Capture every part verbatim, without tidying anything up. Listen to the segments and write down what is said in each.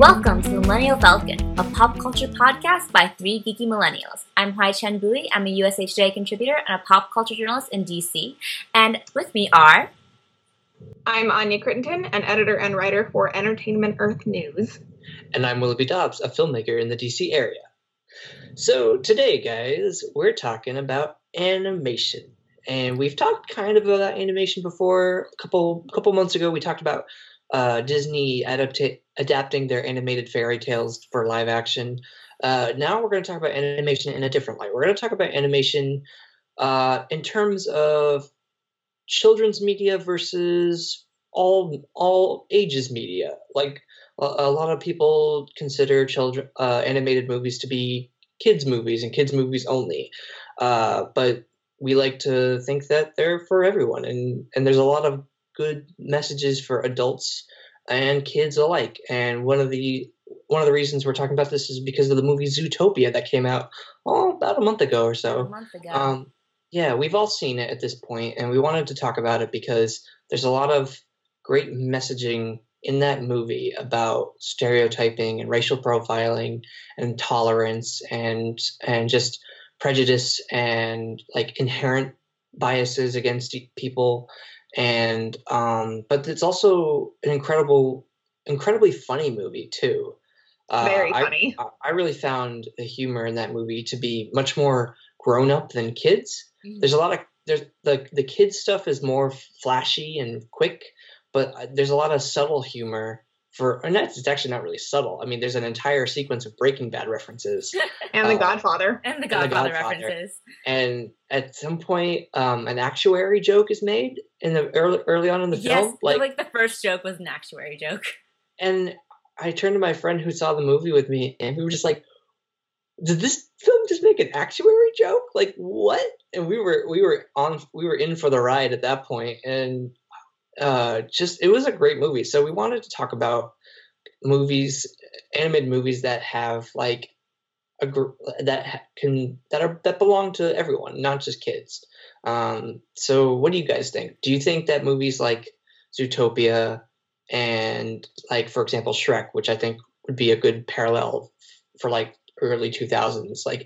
Welcome to the Millennial Falcon, a pop culture podcast by three geeky millennials. I'm Hai Chen Bui. I'm a U S H Today contributor and a pop culture journalist in D C. And with me are... I'm Anya Crittenton, an editor and writer for Entertainment Earth News. And I'm Willoughby Dobbs, a filmmaker in the D C area. So today, guys, we're talking about animation. And we've talked kind of about animation before. A couple, couple months ago, we talked about Uh, Disney adapta- adapting their animated fairy tales for live action. Uh, now we're going to talk about animation in a different light. We're going to talk about animation uh, in terms of children's media versus all all ages media. Like a, a lot of people consider children uh, animated movies to be kids movies and kids movies only, uh, but we like to think that they're for everyone. And and there's a lot of good messages for adults and kids alike. And one of the one of the reasons we're talking about this is because of the movie Zootopia that came out oh, about a month ago or so. A month ago. Um, yeah, we've all seen it at this point, and we wanted to talk about it because there's a lot of great messaging in that movie about stereotyping and racial profiling and tolerance and and just prejudice and like inherent biases against people. And um but it's also an incredible incredibly funny movie too. Uh, very funny. I, I really found the humor in that movie to be much more grown up than kids. Mm-hmm. There's a lot of there's the the kids stuff is more flashy and quick, but there's a lot of subtle humor for and that's it's actually not really subtle. I mean, there's an entire sequence of Breaking Bad references and The uh, Godfather and The Godfather, and the Godfather references. And at some point um an actuary joke is made in the early, early on in the yes, film. Like, like the first joke was an actuary joke. And I turned to my friend who saw the movie with me and we were just like, did this film just make an actuary joke? Like what? And we were we were on we were in for the ride at that point. And Uh, just it was a great movie. So we wanted to talk about movies, animated movies that have like a gr- that can that are that belong to everyone, not just kids. Um, so what do you guys think? Do you think that movies like Zootopia and like for example Shrek, which I think would be a good parallel for like early two thousands, like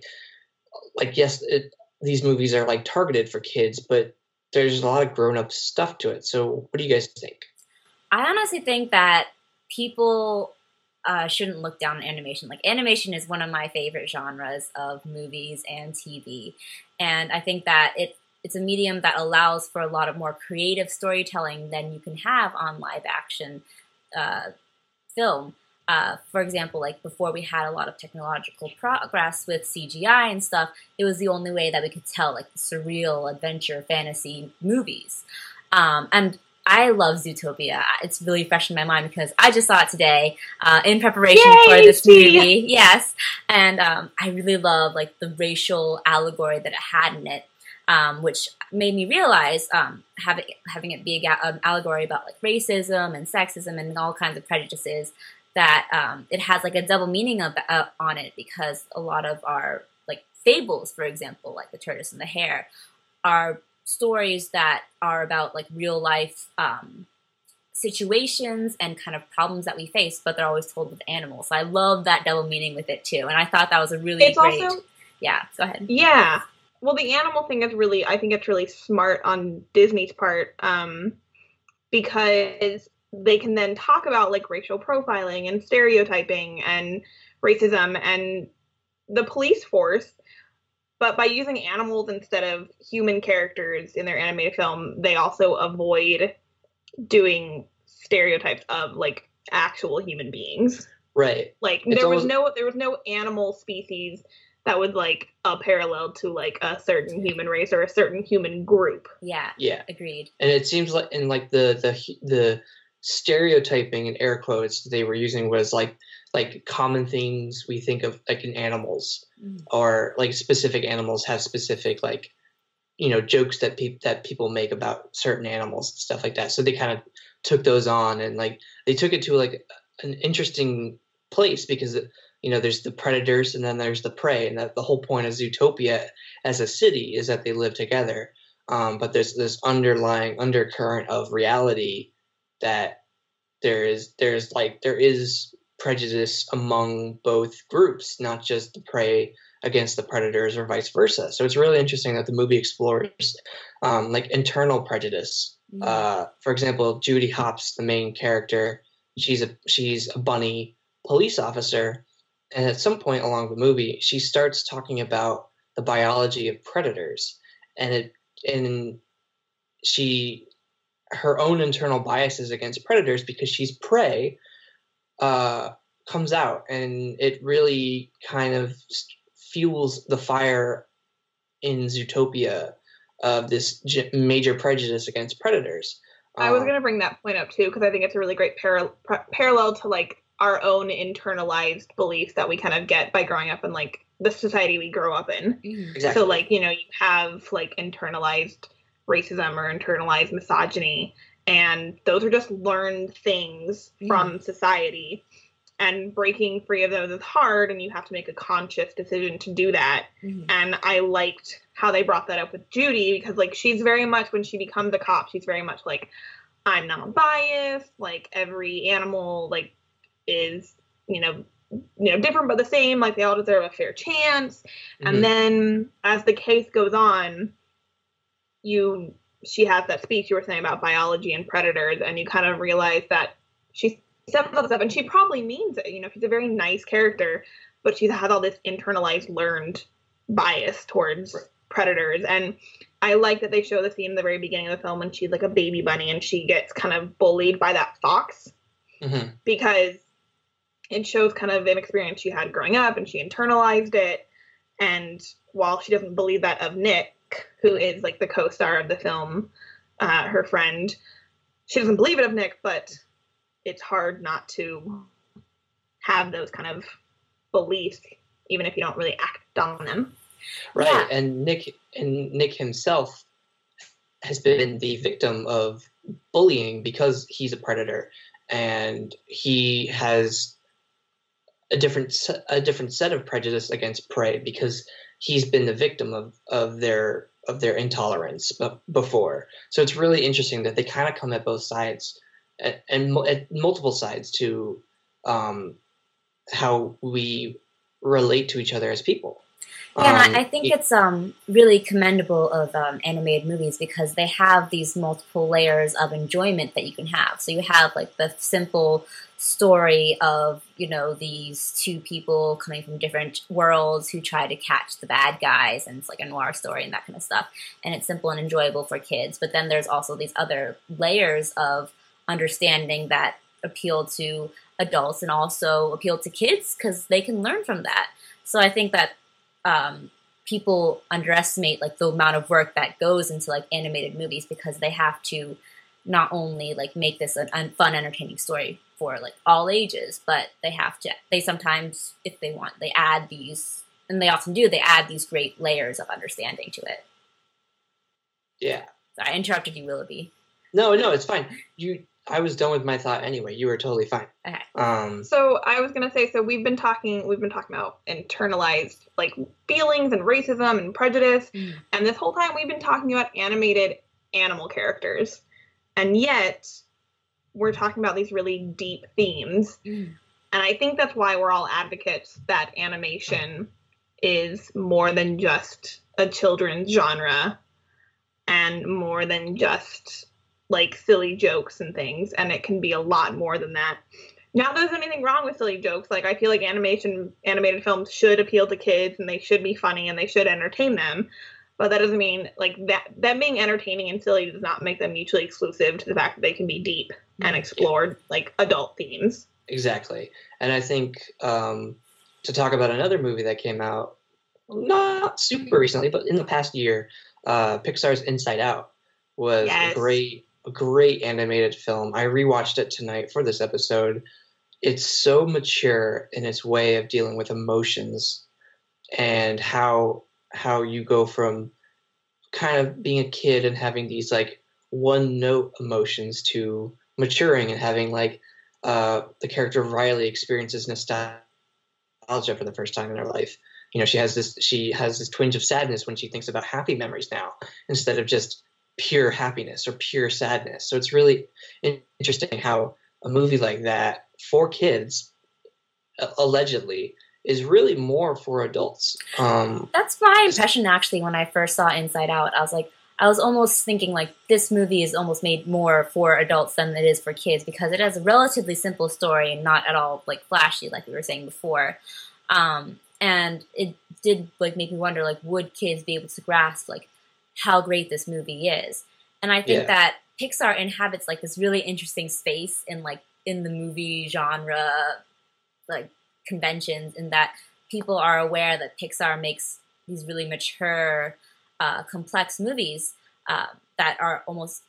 like yes, it, these movies are like targeted for kids, but there's a lot of grown-up stuff to it. So what do you guys think? I honestly think that people uh, shouldn't look down on animation. Like animation is one of my favorite genres of movies and T V. And I think that it it's a medium that allows for a lot of more creative storytelling than you can have on live action uh, film. Uh, for example, like before we had a lot of technological progress with C G I and stuff, it was the only way that we could tell like surreal adventure fantasy movies. Um, and I love Zootopia. It's really fresh in my mind because I just saw it today uh, in preparation Yay, for this movie. Yes. And um, I really love like the racial allegory that it had in it. Um, which made me realize um, having, having it be an allegory about like racism and sexism and all kinds of prejudices, that um, it has like a double meaning of, uh, on it, because a lot of our like fables, for example, like The Tortoise and the Hare, are stories that are about like real life um, situations and kind of problems that we face, but they're always told with animals. So I love that double meaning with it too. And I thought that was a really it's great, also, yeah, go ahead. Yeah. Well, the animal thing is really, I think it's really smart on Disney's part um, because they can then talk about like racial profiling and stereotyping and racism and the police force, but by using animals instead of human characters in their animated film, they also avoid doing stereotypes of like actual human beings. Right. Like it's there almost- was no, there was no animal species that was like a parallel to like a certain human race or a certain human group. Yeah. Yeah. Agreed. And it seems like in like the, the, the, stereotyping in air quotes they were using was like like common themes we think of like in animals, mm-hmm. or like specific animals have specific like you know jokes that people that people make about certain animals and stuff like that. So they kind of took those on and like they took it to like an interesting place, because you know there's the predators and then there's the prey, and that the whole point of Zootopia as a city is that they live together, um but there's this underlying undercurrent of reality that there is, there's like, there is prejudice among both groups, not just the prey against the predators or vice versa. So it's really interesting that the movie explores um, like internal prejudice. Uh, for example, Judy Hopps, the main character, she's a she's a bunny police officer, and at some point along the movie, she starts talking about the biology of predators, and it and she her own internal biases against predators because she's prey uh, comes out, and it really kind of fuels the fire in Zootopia of this g- major prejudice against predators. Um, I was going to bring that point up too, because I think it's a really great par- par- parallel to like our own internalized beliefs that we kind of get by growing up in like the society we grow up in. Exactly. So like, you know, you have like internalized racism or internalized misogyny, and those are just learned things mm. from society, and breaking free of those is hard, and you have to make a conscious decision to do that. Mm-hmm. And I liked how they brought that up with Judy, because like she's very much, when she becomes a cop, she's very much like, I'm non-biased, like every animal like is, you know, you know, different but the same, like they all deserve a fair chance. Mm-hmm. And then as the case goes on, you she has that speech you were saying about biology and predators, and you kind of realize that she's seven eleven, and she probably means it. You know, she's a very nice character, but she has all this internalized, learned bias towards right. predators. And I like that they show the scene in the very beginning of the film when she's like a baby bunny and she gets kind of bullied by that fox, mm-hmm. because it shows kind of an experience she had growing up, and she internalized it. And while she doesn't believe that of Nick, who is like the co-star of the film, uh, her friend, she doesn't believe it of Nick, but it's hard not to have those kind of beliefs, even if you don't really act on them. Right. Yeah. And Nick and Nick himself has been the victim of bullying because he's a predator, and he has a different, a different set of prejudice against prey because he's been the victim of, of their, of their intolerance before. So it's really interesting that they kind of come at both sides, and, and at multiple sides to um, how we relate to each other as people. Yeah, um, I think it, it's um, really commendable of um, animated movies, because they have these multiple layers of enjoyment that you can have. So you have like the simple story of, you know, these two people coming from different worlds who try to catch the bad guys, and it's like a noir story and that kind of stuff. And it's simple and enjoyable for kids. But then there's also these other layers of understanding that appeal to adults and also appeal to kids, because they can learn from that. So I think that um, people underestimate like the amount of work that goes into like animated movies, because they have to not only like make this a un- fun, entertaining story for like all ages, but they have to, they sometimes, if they want, they add these, and they often do, they add these great layers of understanding to it. Yeah. Sorry, I interrupted you, Willoughby. No, no, it's fine. You, I was done with my thought anyway. You were totally fine. Okay. Um, so I was gonna say, so we've been talking, we've been talking about internalized like feelings and racism and prejudice, mm. and this whole time we've been talking about animated animal characters, and yet we're talking about these really deep themes, mm. and I think that's why we're all advocates that animation is more than just a children's genre, and more than just like silly jokes and things, and it can be a lot more than that. Not that there's anything wrong with silly jokes. Like, I feel like animation, animated films should appeal to kids, and they should be funny, and they should entertain them. But that doesn't mean like that, that being entertaining and silly does not make them mutually exclusive to the fact that they can be deep and explore like adult themes. Exactly. And I think um, to talk about another movie that came out, not super recently, but in the past year, uh, Pixar's Inside Out was yes. a great, a great animated film. I rewatched it tonight for this episode. It's so mature in its way of dealing with emotions and how how you go from kind of being a kid and having these like one note emotions to maturing and having like uh, the character Riley experiences nostalgia for the first time in her life. You know, she has this she has this twinge of sadness when she thinks about happy memories now, instead of just pure happiness or pure sadness. So it's really interesting how a movie like that for kids allegedly, is really more for adults. Um, That's my impression, actually, when I first saw Inside Out. I was like, I was almost thinking, like, this movie is almost made more for adults than it is for kids, because it has a relatively simple story and not at all, like, flashy, like we were saying before. Um, and it did, like, make me wonder, like, would kids be able to grasp, like, how great this movie is? And I think yeah. that Pixar inhabits, like, this really interesting space in, like, in the movie genre, like, conventions, in that people are aware that Pixar makes these really mature, uh, complex movies uh, that are almost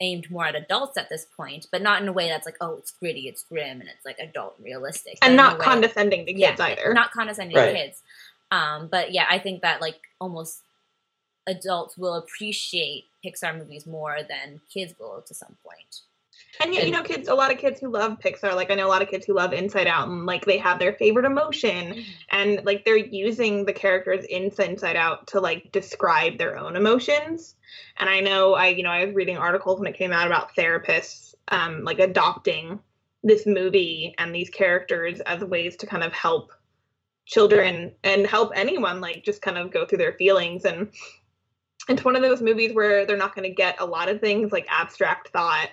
aimed more at adults at this point, but not in a way that's like, oh, it's gritty, it's grim, and it's like adult and realistic. And not condescending to kids yeah, either. Not condescending right. to kids. Um, but yeah, I think that like almost adults will appreciate Pixar movies more than kids will to some point. And yet, you know, kids, a lot of kids who love Pixar, like I know a lot of kids who love Inside Out, and like they have their favorite emotion, and like they're using the characters in Inside Out to like describe their own emotions. And I know I, you know, I was reading articles when it came out about therapists, um, like adopting this movie and these characters as ways to kind of help children and help anyone, like just kind of go through their feelings. And it's one of those movies where they're not going to get a lot of things like abstract thought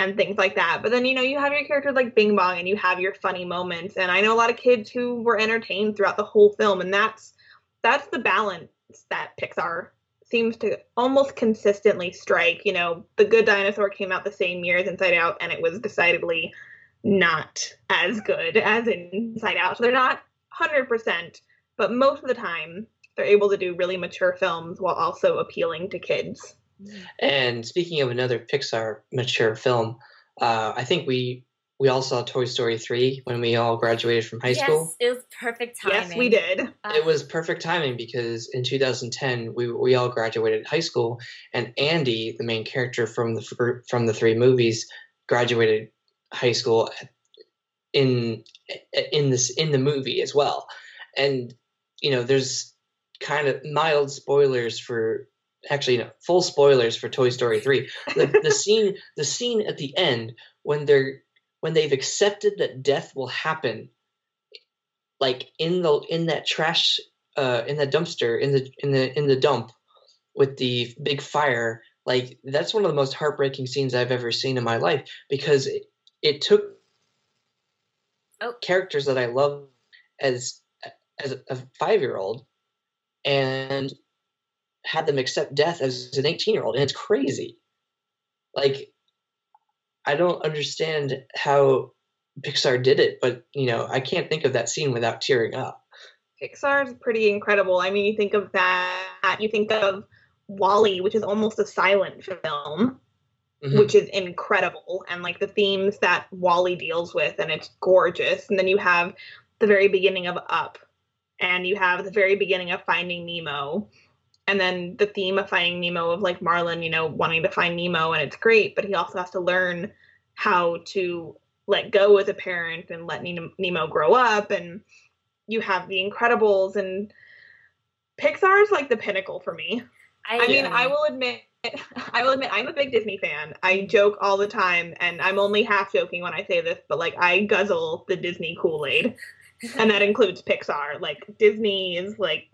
and things like that. But then, you know, you have your characters like Bing Bong, and you have your funny moments. And I know a lot of kids who were entertained throughout the whole film. And that's that's the balance that Pixar seems to almost consistently strike. You know, The Good Dinosaur came out the same year as Inside Out, and it was decidedly not as good as Inside Out. So they're not one hundred percent, but most of the time they're able to do really mature films while also appealing to kids. And speaking of another Pixar mature film, uh, I think we we all saw Toy Story three when we all graduated from high yes, school. Yes, it was perfect timing. Yes, we did. Uh, it was perfect timing because in two thousand ten we we all graduated high school, and Andy, the main character from the from the three movies, graduated high school in in this in the movie as well. And you know, there's kind of mild spoilers for. Actually, no, full spoilers for Toy Story three. The, the scene, the scene at the end when they're when they've accepted that death will happen, like in the in that trash, uh, in that dumpster, in the in the in the dump, with the big fire. Like that's one of the most heartbreaking scenes I've ever seen in my life, because it, it took oh. characters that I love as as a five year old and had them accept death as an eighteen-year-old, and it's crazy. Like, I don't understand how Pixar did it, but, you know, I can't think of that scene without tearing up. Pixar's pretty incredible. I mean, you think of that, you think of WALL-E, which is almost a silent film, mm-hmm. which is incredible, and, like, the themes that WALL-E deals with, and it's gorgeous. And then you have the very beginning of Up, and you have the very beginning of Finding Nemo, and then the theme of Finding Nemo of like Marlin, you know, wanting to find Nemo, and it's great, but he also has to learn how to let go as a parent and let Nemo grow up. And you have The Incredibles, and Pixar is like the pinnacle for me. I, I mean, I will admit, I will admit I'm a big Disney fan. I joke all the time, and I'm only half joking when I say this, but like I guzzle the Disney Kool-Aid, and that includes Pixar. Like Disney is like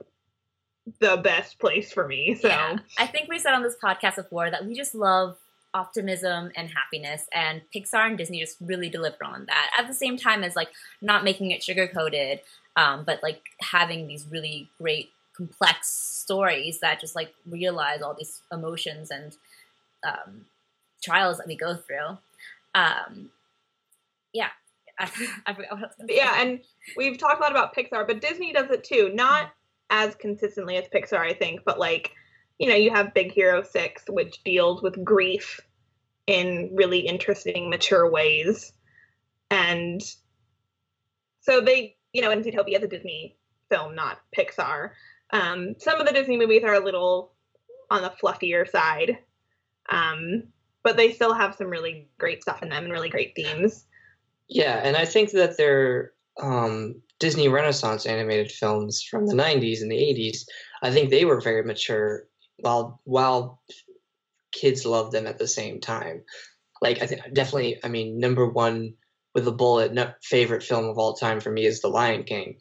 the best place for me. So yeah. I think we said on this podcast before that we just love optimism and happiness, and Pixar and Disney just really deliver on that, at the same time as like not making it sugar-coated, um, but like having these really great complex stories that just like realize all these emotions and um, trials that we go through. Um, yeah. I, I forgot what I was gonna say. Yeah, and we've talked a lot about Pixar, but Disney does it too. Not as consistently as Pixar, I think, but like, you know, you have Big Hero six, which deals with grief in really interesting, mature ways. And so they, you know, and Zootopia is a Disney film, not Pixar. Um, some of the Disney movies are a little on the fluffier side, um, but they still have some really great stuff in them and really great themes. Yeah, and I think that they're um Disney Renaissance animated films from the nineties and the eighties, I think they were very mature while while kids loved them at the same time. Like I think definitely, I mean, number one with a bullet, no, favorite film of all time for me is The Lion King.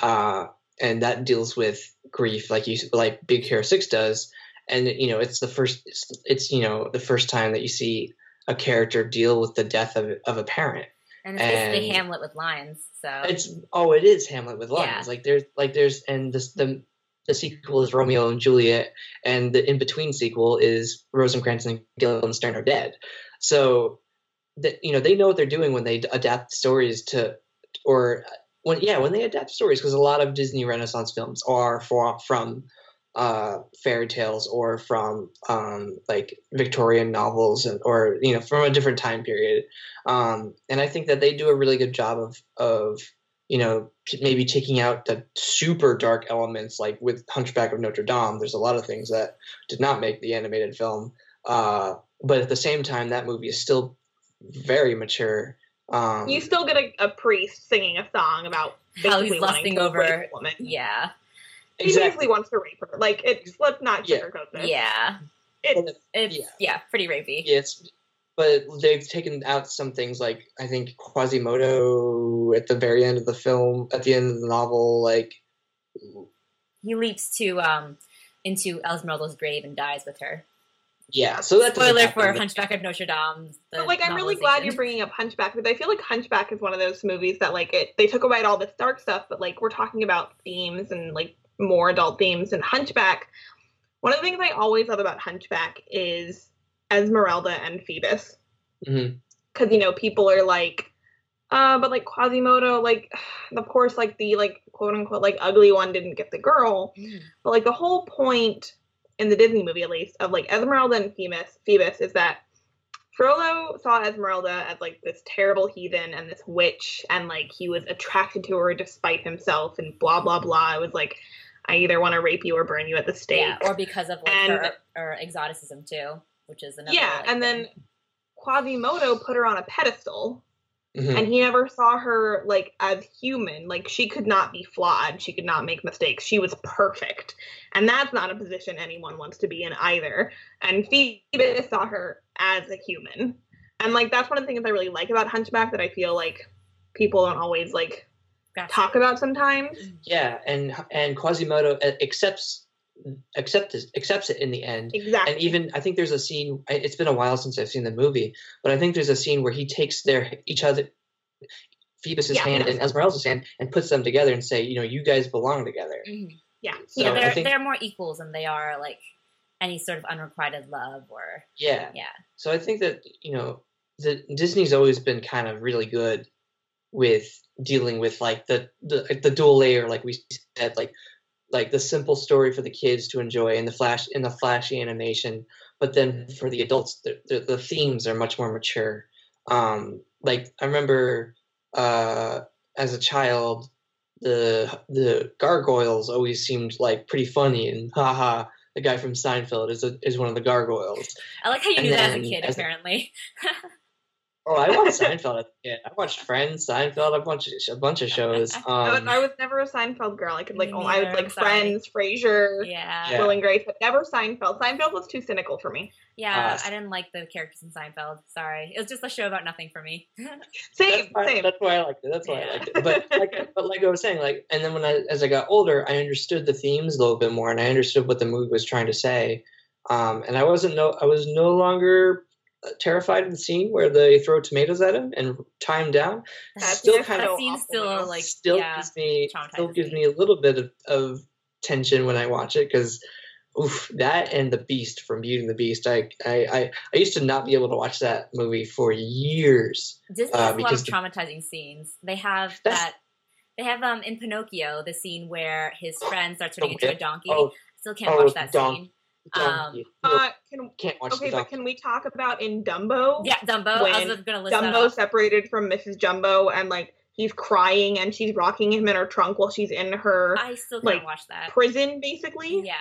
Uh, and that deals with grief like you like Big Hero six does. And, you know, it's the first it's, it's, you know, the first time that you see a character deal with the death of, of a parent. And it's and basically Hamlet with lions. So it's oh, it is Hamlet with lions. Yeah. Like there's like there's and this the the sequel is Romeo and Juliet, and the in between sequel is Rosencrantz and Guildenstern Are Dead. So that you know they know what they're doing when they adapt stories to or when yeah when they adapt stories, because a lot of Disney Renaissance films are for, from uh, fairy tales or from um, like Victorian novels and or you know from a different time period. Um, and I think that they do a really good job of of you know maybe taking out the super dark elements, like with Hunchback of Notre Dame. There's a lot of things that did not make the animated film, uh, but at the same time, that movie is still very mature. Um, you still get a, a priest singing a song about how he's lusting over a woman. Yeah. Exactly. He basically wants to rape her. Like, it's, let's not sugarcoat yeah. this. Yeah. It's, it's yeah. yeah, pretty rapey. Yeah, it's, but they've taken out some things, like, I think Quasimodo at the very end of the film, at the end of the novel, like... He leaps to, um, into Esmeralda's grave and dies with her. Yeah, so that's spoiler for Hunchback of Notre Dame. But like, I'm really glad you're bringing up Hunchback, because I feel like Hunchback is one of those movies that like it they took away all this dark stuff, but like we're talking about themes and like more adult themes. And Hunchback, one of the things I always love about Hunchback is Esmeralda and Phoebus, because mm-hmm. you know people are like, uh, but like Quasimodo, like of course like the like quote unquote like ugly one didn't get the girl, mm-hmm. but like the whole point. In the Disney movie, at least, of like Esmeralda and Phoebus, Phoebus is that Frollo saw Esmeralda as like this terrible heathen and this witch, and like he was attracted to her despite himself, and blah blah blah. It was like, I either want to rape you or burn you at the stake, yeah, or because of like and, her, her exoticism too, which is another yeah. Like, and then thing. Quasimodo put her on a pedestal, mm-hmm. and he never saw her like as human. Like she could not be flawed. She could not make mistakes. She was perfect. And that's not a position anyone wants to be in either. And Phoebus saw her as a human. And like that's one of the things I really like about Hunchback that I feel like people don't always like gotcha. talk about sometimes. Yeah, and and Quasimodo accepts accept accepts it in the end. Exactly. And even I think there's a scene, it's been a while since I've seen the movie, but I think there's a scene where he takes their each other Phoebus's yeah, hand and Esmeralda's hand and puts them together and say, you know, you guys belong together. Mm-hmm. Yeah. So yeah, they're think, they're more equals than they are like any sort of unrequited love or yeah. Yeah. So I think that, you know, the Disney's always been kind of really good with dealing with like the the, the dual layer, like we said, like like the simple story for the kids to enjoy and the flash in the flashy animation, but then for the adults, the, the, the themes are much more mature. Um, like I remember uh, as a child, the the gargoyles always seemed like pretty funny, and haha, the guy from Seinfeld is a, is one of the gargoyles. I like how you and knew that as a kid, as apparently. Oh, I watched Seinfeld as a kid. I watched Friends, Seinfeld, a bunch of, a bunch of shows. Um, I, was, I was never a Seinfeld girl. I could like, oh, I was like Friends, Frasier, yeah. Will and Grace, but never Seinfeld. Seinfeld was too cynical for me. Yeah, uh, I didn't like the characters in Seinfeld. Sorry, it was just a show about nothing for me. same, that's why, same. That's why I liked it. That's why yeah. I liked it. But like, but like I was saying, like, and then when I as I got older, I understood the themes a little bit more, and I understood what the movie was trying to say. Um, and I wasn't no, I was no longer. terrified in the scene where they throw tomatoes at him and tie him down. That's still kind that of scene still like still yeah, gives me still gives me a little bit of, of tension when I watch it, because oof, that and the Beast from Beauty and the Beast. I I I, I used to not be able to watch that movie for years. Disney has uh, a lot of traumatizing the, scenes. They have that. They have um in Pinocchio the scene where his friends are turning oh, into yeah. a donkey. Oh, still can't oh, watch that don- scene. Um, uh, can, Can't watch okay, but can we talk about in Dumbo? Yeah, Dumbo. When I was gonna list Dumbo separated from Missus Jumbo, and like he's crying, and she's rocking him in her trunk while she's in her. I still can't like, watch that prison, basically. Yeah,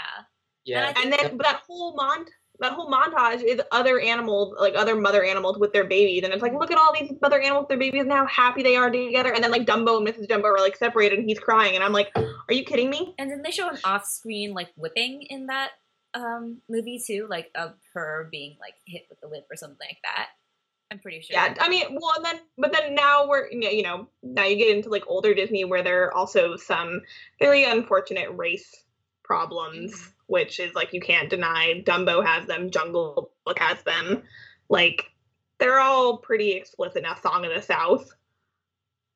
yeah. And, and then but that whole mont that whole montage is other animals, like other mother animals with their babies, and it's like, look at all these mother animals with their babies and how happy they are together. And then like Dumbo and Missus Jumbo are like separated, and he's crying, and I'm like, are you kidding me? And then they show an off-screen like whipping in that. Um, movie too, like of her being like hit with the whip or something like that. I'm pretty sure. Yeah, I mean, well, and then, but then now we're, you know, now you get into like older Disney where there are also some very unfortunate race problems, mm-hmm. which is like you can't deny Dumbo has them, Jungle Book has them. Like, they're all pretty explicit now, Song of the South.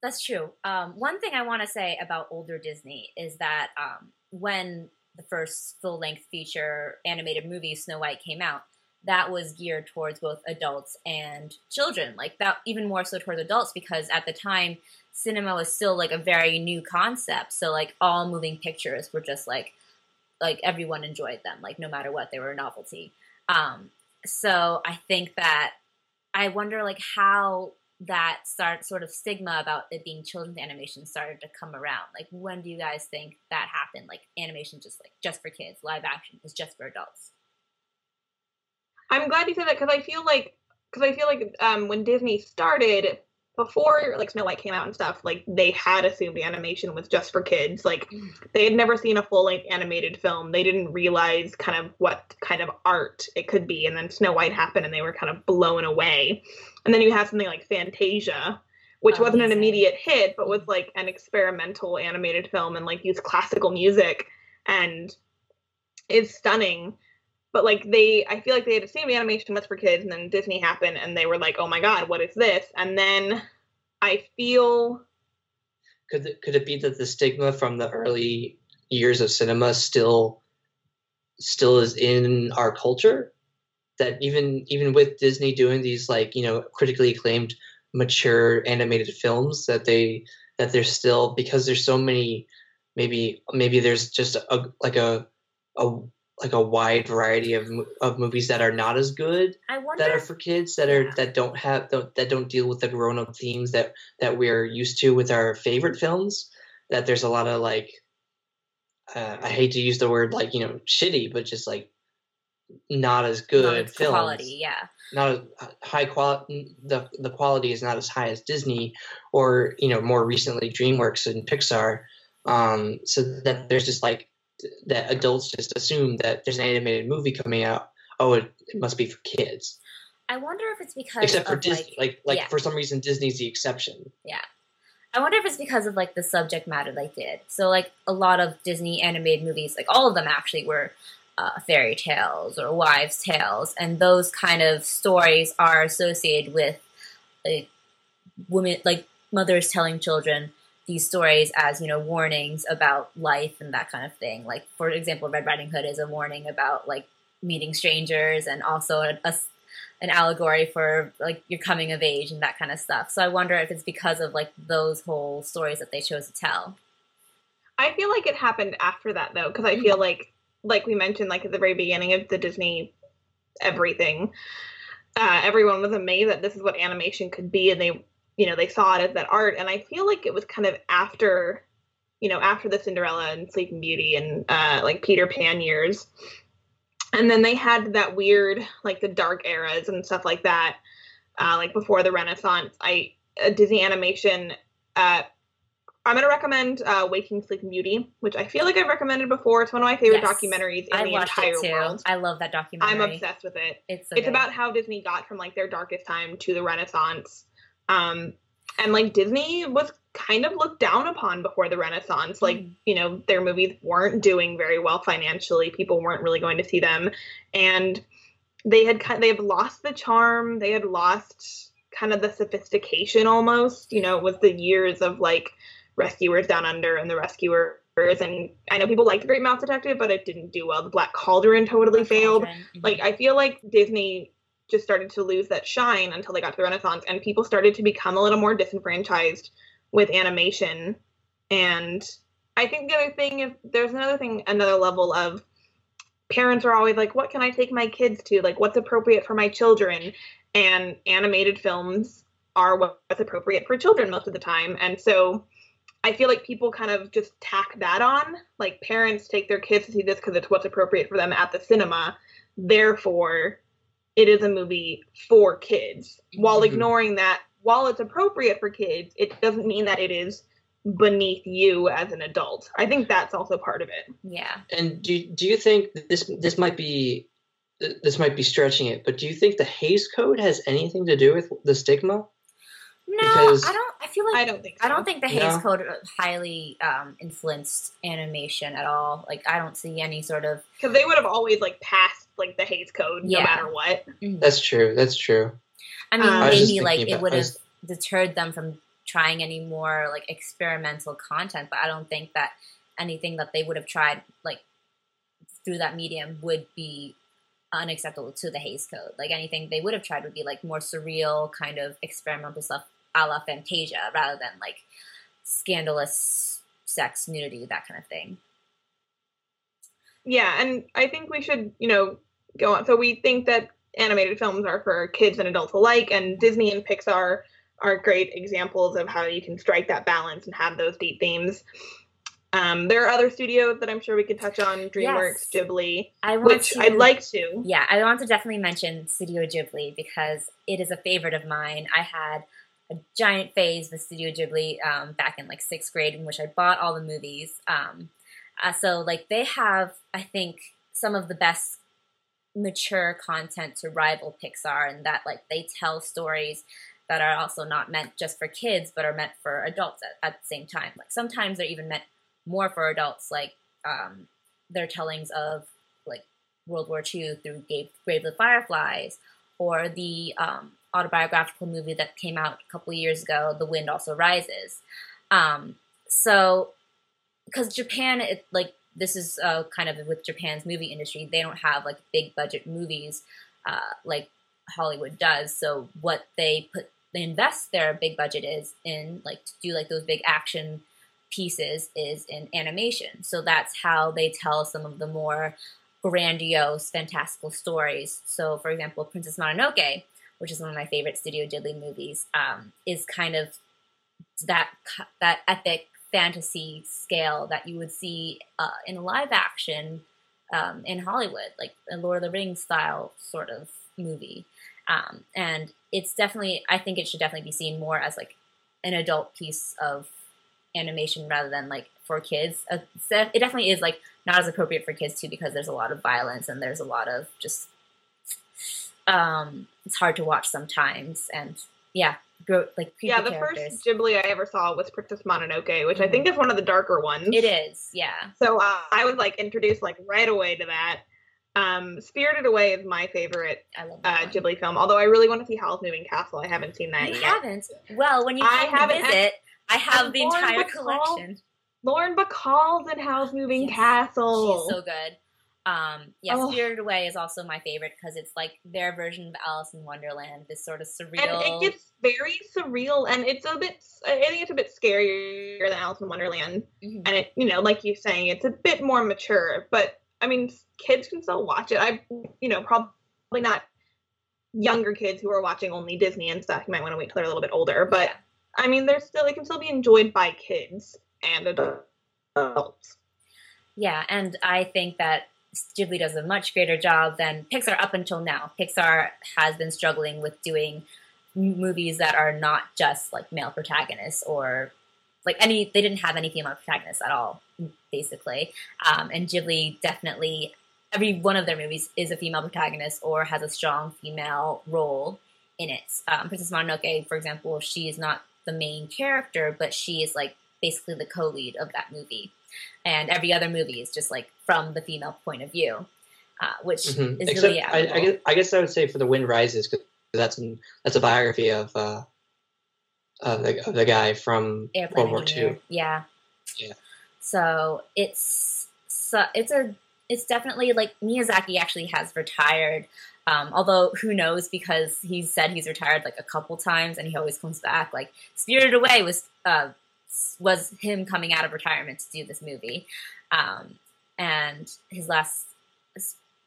That's true. Um, one thing I want to say about older Disney is that um, when the first full-length feature animated movie, Snow White, came out, that was geared towards both adults and children, like that even more so towards adults, because at the time cinema was still like a very new concept. So like all moving pictures were just like, like everyone enjoyed them, like no matter what, they were a novelty. Um, so I think that I wonder like how that start sort of stigma about it being children's animation started to come around. Like, when do you guys think that happened? Like animation just like just for kids, live action is just for adults. I'm glad you said that, because I feel like, because I feel like um, when Disney started, before like Snow White came out and stuff, like they had assumed animation was just for kids. Like they had never seen a full-length animated film. They didn't realize kind of what kind of art it could be. And then Snow White happened, and they were kind of blown away. And then you have something like Fantasia, which oh, wasn't an immediate hit, but was like an experimental animated film and like used classical music and is stunning. But, like, they, I feel like they had assumed animation was for kids, and then Disney happened, and they were like, oh, my God, what is this? And then I feel... Could it, could it be that the stigma from the early years of cinema still still is in our culture? That even even with Disney doing these, like, you know, critically acclaimed, mature animated films, that they that there's still... Because there's so many... Maybe maybe there's just, a like, a... a like a wide variety of of movies that are not as good, I wonder, that are for kids, that are yeah. that don't have that don't deal with the grown-up themes that that we're used to with our favorite films. That there's a lot of like, uh, I hate to use the word like, you know, shitty, but just like not as good not as films. Quality, yeah. Not as high quality. The the quality is not as high as Disney or, you know, more recently DreamWorks and Pixar. Um, so that there's just like. That adults just assume that there's an animated movie coming out. Oh, it, it must be for kids. I wonder if it's because except for Disney, like, like, like yeah. for some reason Disney's the exception. Yeah, I wonder if it's because of like the subject matter they did. So like a lot of Disney animated movies, like all of them actually were uh, fairy tales or wives' tales, and those kind of stories are associated with like women, like mothers telling children these stories as, you know, warnings about life and that kind of thing. Like, for example, Red Riding Hood is a warning about, like, meeting strangers, and also a, a, an allegory for, like, your coming of age and that kind of stuff. So I wonder if it's because of, like, those whole stories that they chose to tell. I feel like it happened after that, though, because I feel like, like we mentioned, like, at the very beginning of the Disney everything, uh, everyone was amazed that this is what animation could be, and they... you know, they saw it as that art, and I feel like it was kind of after, you know, after the Cinderella and Sleeping Beauty and, uh, like, Peter Pan years. And then they had that weird, like, the dark eras and stuff like that, uh, like, before the Renaissance. I uh, Disney animation, uh, I'm going to recommend uh, Waking Sleeping Beauty, which I feel like I've recommended before. It's one of my favorite yes. documentaries in I the entire it too. world. I love that documentary. I'm obsessed with it. It's, so it's about how Disney got from, like, their darkest time to the Renaissance. Um, and, like, Disney was kind of looked down upon before the Renaissance. Like, mm. you know, their movies weren't doing very well financially. People weren't really going to see them. And they had kind of, they had lost the charm. They had lost kind of the sophistication almost. You know, it was the years of, like, Rescuers Down Under and The Rescuers. And I know people liked The Great Mouse Detective, but it didn't do well. The Black Cauldron totally Black failed. Cauldron. Mm-hmm. Like, I feel like Disney... just started to lose that shine until they got to the Renaissance, and people started to become a little more disenfranchised with animation. And I think the other thing is there's another thing, another level of parents are always like, what can I take my kids to? Like, what's appropriate for my children? And animated films are what's appropriate for children most of the time. And so I feel like people kind of just tack that on. Like, parents take their kids to see this because it's what's appropriate for them at the cinema. Therefore, it is a movie for kids, while mm-hmm. ignoring that while it's appropriate for kids, it doesn't mean that it is beneath you as an adult. I think that's also part of it. Yeah. And do do you think this this might be this might be stretching it, but do you think the Hays Code has anything to do with the stigma? No, because I don't. I feel like I don't think. So. I don't think the Hays no. Code highly um, influenced animation at all. Like, I don't see any sort of, because they would have always like passed like the Hays Code yeah. no matter what. Mm-hmm. That's true. That's true. I mean, um, maybe I like it would have deterred them from trying any more like experimental content, but I don't think that anything that they would have tried like through that medium would be unacceptable to the Hays Code. Like, anything they would have tried would be like more surreal kind of experimental stuff a la Fantasia, rather than like scandalous sex, nudity, that kind of thing. Yeah, and I think we should, you know, go on. So we think that animated films are for kids and adults alike, and Disney and Pixar are great examples of how you can strike that balance and have those deep themes. Um, there are other studios that I'm sure we could touch on, DreamWorks, yes. Ghibli, I want which to, I'd like to. Yeah, I want to definitely mention Studio Ghibli because it is a favorite of mine. I had a giant phase with Studio Ghibli um, back in, like, sixth grade, in which I bought all the movies. Um, uh, so, like, they have, I think, some of the best mature content to rival Pixar, and that, like, they tell stories that are also not meant just for kids, but are meant for adults at, at the same time. Like, sometimes they're even meant more for adults, like um, their tellings of like World War Two through Grave, Grave of the Fireflies, or the um, autobiographical movie that came out a couple years ago, The Wind Also Rises. Um, so, because Japan, it, like this is uh, kind of with Japan's movie industry, they don't have like big budget movies uh, like Hollywood does. So what they put, they invest their big budget is in like to do like those big action pieces is in animation. So that's how they tell some of the more grandiose, fantastical stories. So, for example, Princess Mononoke, which is one of my favorite Studio Ghibli movies, um, is kind of that that epic fantasy scale that you would see uh, in live action um, in Hollywood, like a Lord of the Rings style sort of movie. Um, and it's definitely, I think it should definitely be seen more as like an adult piece of animation rather than like for kids. It definitely is like not as appropriate for kids too, because there's a lot of violence and there's a lot of just um it's hard to watch sometimes, and yeah grow, like yeah the characters. First Ghibli I ever saw was Princess Mononoke, which mm-hmm. I think is one of the darker ones. It is, yeah. So uh, I was like introduced like right away to that. Um, Spirited Away is my favorite I love uh, Ghibli film, although I really want to see Howl's Moving Castle. I haven't seen that you yet. haven't well when you come to visit ex- I have and the Lauren entire Bacall, collection. Lauren Bacall's in Howl's Moving yes. Castle. She's so good. Um, yeah, oh. Spirited Away is also my favorite because it's like their version of Alice in Wonderland. This sort of surreal. And it gets very surreal, and it's a bit. I think it's a bit scarier than Alice in Wonderland, mm-hmm. and it, you know, like you're saying, it's a bit more mature. But I mean, kids can still watch it. I, you know, probably not younger kids who are watching only Disney and stuff. You might want to wait till they're a little bit older, but. Yeah. I mean, they're still, it can still be enjoyed by kids and adults. Yeah, and I think that Ghibli does a much greater job than Pixar up until now. Pixar has been struggling with doing movies that are not just, like, male protagonists or, like, any, they didn't have any female protagonists at all, basically. Um, and Ghibli definitely, every one of their movies is a female protagonist or has a strong female role in it. Um, Princess Mononoke, for example, she is not the main character, but she is like basically the co-lead of that movie, and every other movie is just like from the female point of view, uh, which mm-hmm. is Except really admirable. I, I, guess, I guess I would say for The Wind Rises, because that's an, that's a biography of uh, of, the, of the guy from Airplane World War Two. Yeah, yeah. So it's so it's a it's definitely like Miyazaki actually has retired. Um, although who knows, because he said he's retired like a couple times and he always comes back. Like Spirited Away was uh, was him coming out of retirement to do this movie, um, and his last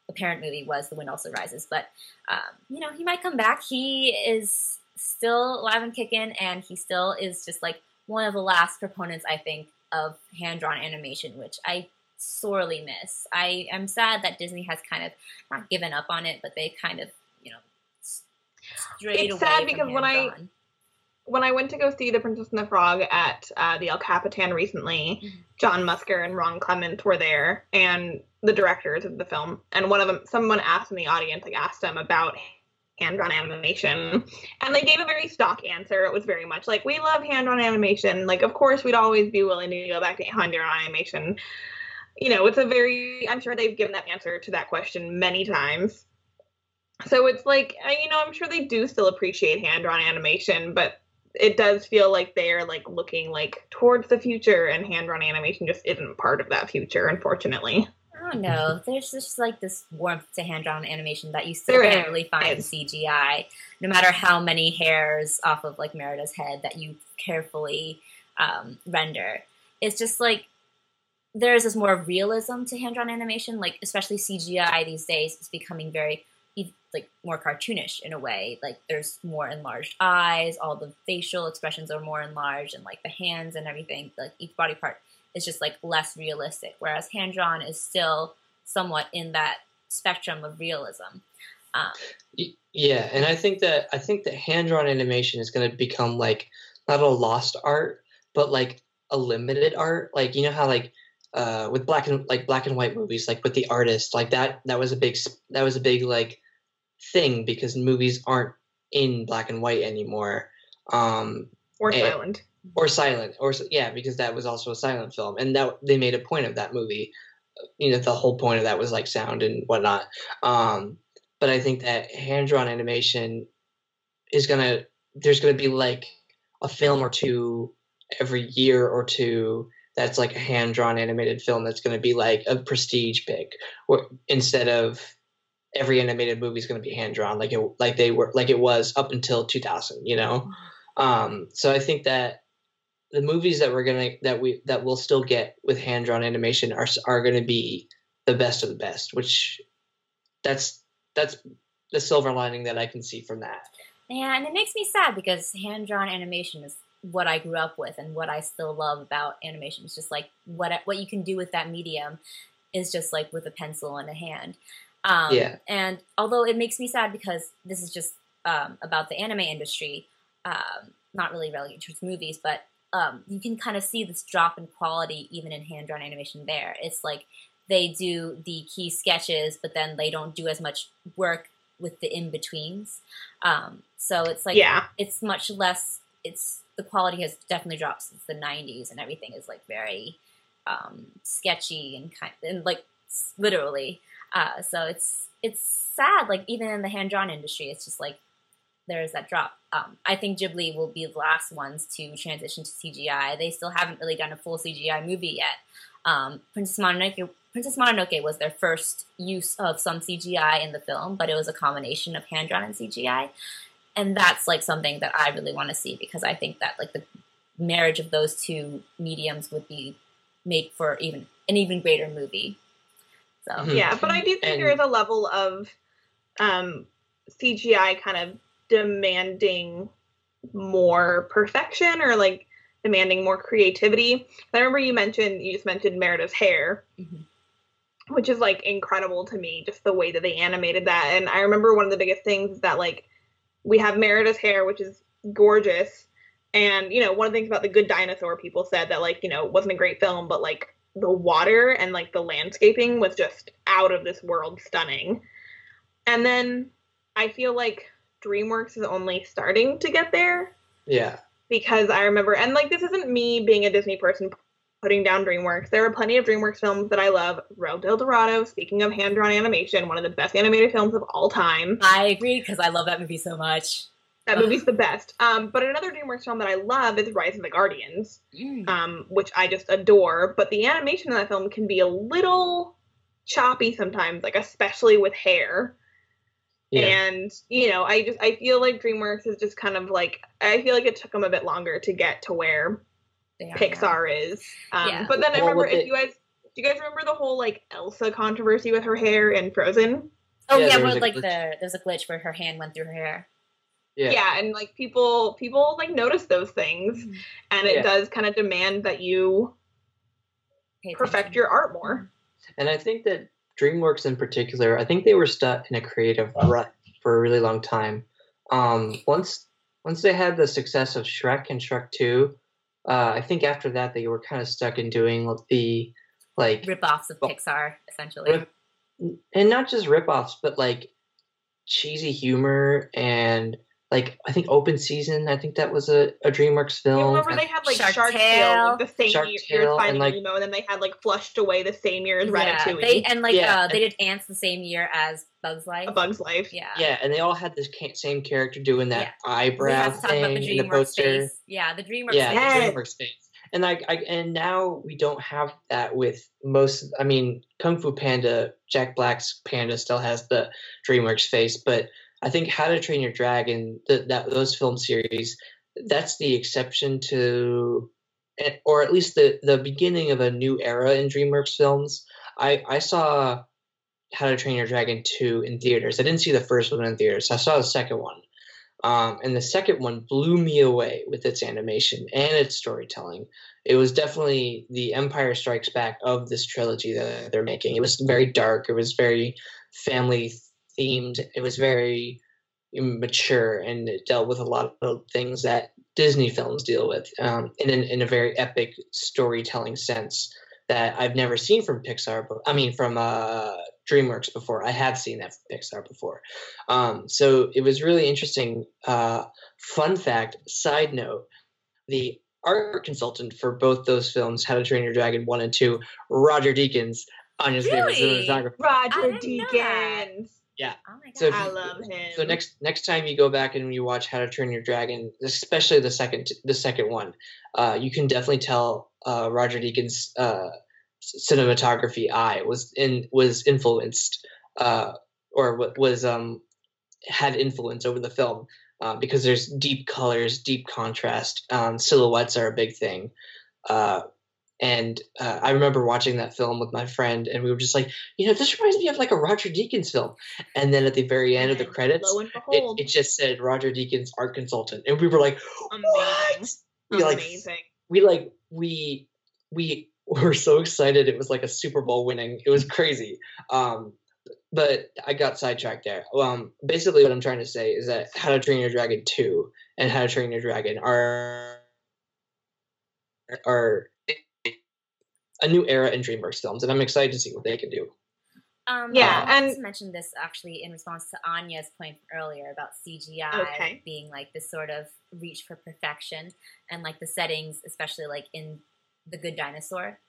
apparent movie was The Wind Also Rises. But um, you know, he might come back. He is still alive and kicking, and he still is just like one of the last proponents, I think, of hand-drawn animation, which I. sorely miss. I am sad that Disney has kind of not given up on it, but they kind of, you know, strayed away. It's sad because when I when I went to go see The Princess and the Frog at uh, the El Capitan recently, mm-hmm. John Musker and Ron Clements were there, and the directors of the film, and one of them, someone asked in the audience, like asked them about hand-drawn animation, and they gave a very stock answer. It was very much like, we love hand-drawn animation. Like, of course, we'd always be willing to go back to hand-drawn animation. You know, it's a very, I'm sure they've given that answer to that question many times. So it's like, you know, I'm sure they do still appreciate hand-drawn animation, but it does feel like they're like looking like towards the future, and hand-drawn animation just isn't part of that future, unfortunately. I don't know. There's just like this warmth to hand-drawn animation that you still can't really find in C G I, no matter how many hairs off of like Merida's head that you carefully um, render. It's just like, there's this more realism to hand-drawn animation, like especially C G I these days is becoming very like more cartoonish in a way. Like there's more enlarged eyes, all the facial expressions are more enlarged, and like the hands and everything, like each body part is just like less realistic. Whereas hand-drawn is still somewhat in that spectrum of realism. Um, yeah, and I think that I think that hand-drawn animation is going to become like not a lost art, but like a limited art. Like you know how like. Uh, with black and like black and white movies, like with the artist, like that, that was a big, that was a big like thing because movies aren't in black and white anymore. Um, or silent. And, or silent. Or yeah, because that was also a silent film, and that they made a point of that movie. You know, the whole point of that was like sound and whatnot. Um, but I think that hand-drawn animation is gonna, there's gonna be like a film or two every year or two that's like a hand-drawn animated film that's going to be like a prestige pick, or instead of every animated movie is going to be hand-drawn like it like they were like it was up until two thousand, you know. Um, so I think that the movies that we're gonna that we that we'll still get with hand-drawn animation are are going to be the best of the best, which that's that's the silver lining that I can see from that. Yeah, and it makes me sad because hand-drawn animation is what I grew up with and what I still love about animation. It's just like what what you can do with that medium is just like with a pencil and a hand. Um, yeah. And although it makes me sad because this is just um, about the anime industry, um, not really related to movies, but um, you can kind of see this drop in quality even in hand-drawn animation there. It's like they do the key sketches, but then they don't do as much work with the in-betweens. Um, so it's like yeah. it's much less – it's – the quality has definitely dropped since the nineties, and everything is like very um, sketchy and kind of, and like literally. Uh, so it's it's sad. Like even in the hand-drawn industry, it's just like there is that drop. Um, I think Ghibli will be the last ones to transition to C G I. They still haven't really done a full C G I movie yet. Um, Princess Mononoke, Princess Mononoke was their first use of some C G I in the film, but it was a combination of hand-drawn and C G I. And that's like something that I really want to see, because I think that like the marriage of those two mediums would be make for even an even greater movie. So yeah, but I do think and, there is a level of um, C G I kind of demanding more perfection, or like demanding more creativity. I remember you mentioned you just mentioned Merida's hair. Mm-hmm. Which is like incredible to me, just the way that they animated that. And I remember one of the biggest things is that like we have Merida's hair, which is gorgeous. And, you know, one of the things about The Good Dinosaur, people said that, like, you know, it wasn't a great film, but, like, the water and, like, the landscaping was just out of this world stunning. And then I feel like DreamWorks is only starting to get there. Yeah. Because I remember, and, like, this isn't me being a Disney person putting down DreamWorks. There are plenty of DreamWorks films that I love. Rogue Del Dorado, speaking of hand-drawn animation, one of the best animated films of all time. I agree, because I love that movie so much. That movie's the best. Um, but another DreamWorks film that I love is Rise of the Guardians, mm. um, which I just adore. But the animation in that film can be a little choppy sometimes, like especially with hair. Yeah. And, you know, I just I feel like DreamWorks is just kind of like, I feel like it took them a bit longer to get to where Pixar right. is. Um, yeah. But then I remember, if you guys, do you guys remember the whole, like, Elsa controversy with her hair in Frozen? Oh, yeah, yeah where, like, glitch. the there's a glitch where her hand went through her hair. Yeah, yeah and, like, people, people like, notice those things, mm-hmm. and it yeah. does kind of demand that you perfect your art more. And I think that DreamWorks in particular, I think they were stuck in a creative rut for a really long time. Um, once, once they had the success of Shrek and Shrek two, Uh, I think after that, they were kind of stuck in doing the like ripoffs of Pixar, essentially, and not just ripoffs, but like cheesy humor and like I think Open Season. I think that was a, a DreamWorks film. Yeah, remember they had like Shark, Shark Tale, Tale the same Shark year Tale, as Finding and, like, Nemo, and then they had like Flushed Away the same year as yeah, Ratatouille. They, and like yeah. uh, they did Ants the same year as Bug's Life. A Bug's Life. Yeah. Yeah, and they all had this same character doing that yeah. eyebrow thing the in the poster. Space. Yeah, the DreamWorks. Yeah, space. The DreamWorks space. And like, I, and now we don't have that with most. I mean, Kung Fu Panda, Jack Black's Panda still has the DreamWorks face, but I think How to Train Your Dragon, the, that those film series, that's the exception to, or at least the, the beginning of a new era in DreamWorks films. I, I saw How to Train Your Dragon two in theaters. I didn't see the first one in theaters. I saw the second one. Um, and the second one blew me away with its animation and its storytelling. It was definitely the Empire Strikes Back of this trilogy that they're making. It was very dark. It was very family-themed. It was very mature, and it dealt with a lot of things that Disney films deal with um, in, in a very epic storytelling sense that I've never seen from Pixar. But, I mean, from uh, DreamWorks before. I have seen that from Pixar before. Um, so it was really interesting. Uh, fun fact, side note, the art consultant for both those films, How to Train Your Dragon one and two, Roger Deakins, Anya's really? favorite cinematographer. Roger Deakins. Yeah. Oh my God. So I love him. So next next time you go back and you watch How to Train Your Dragon, especially the second the second one, uh, you can definitely tell uh, Roger Deakins' uh, cinematography eye was in was influenced uh, or was um, had influence over the film uh, because there's deep colors, deep contrast. Um, silhouettes are a big thing. Uh, And uh, I remember watching that film with my friend, and we were just like, you know, this reminds me of like a Roger Deakins film. And then at the very end of the credits, it, it just said Roger Deakins, art consultant, and we were like, what? We, like, Amazing. We like we we were so excited. It was like a Super Bowl winning. It was crazy. Um, but I got sidetracked there. Um, basically, what I'm trying to say is that How to Train Your Dragon two and How to Train Your Dragon are are a new era in DreamWorks films, and I'm excited to see what they can do. Um, yeah, um, and I just mentioned this actually in response to Anya's point earlier about C G I okay. being like this sort of reach for perfection, and like the settings, especially like in The Good Dinosaur,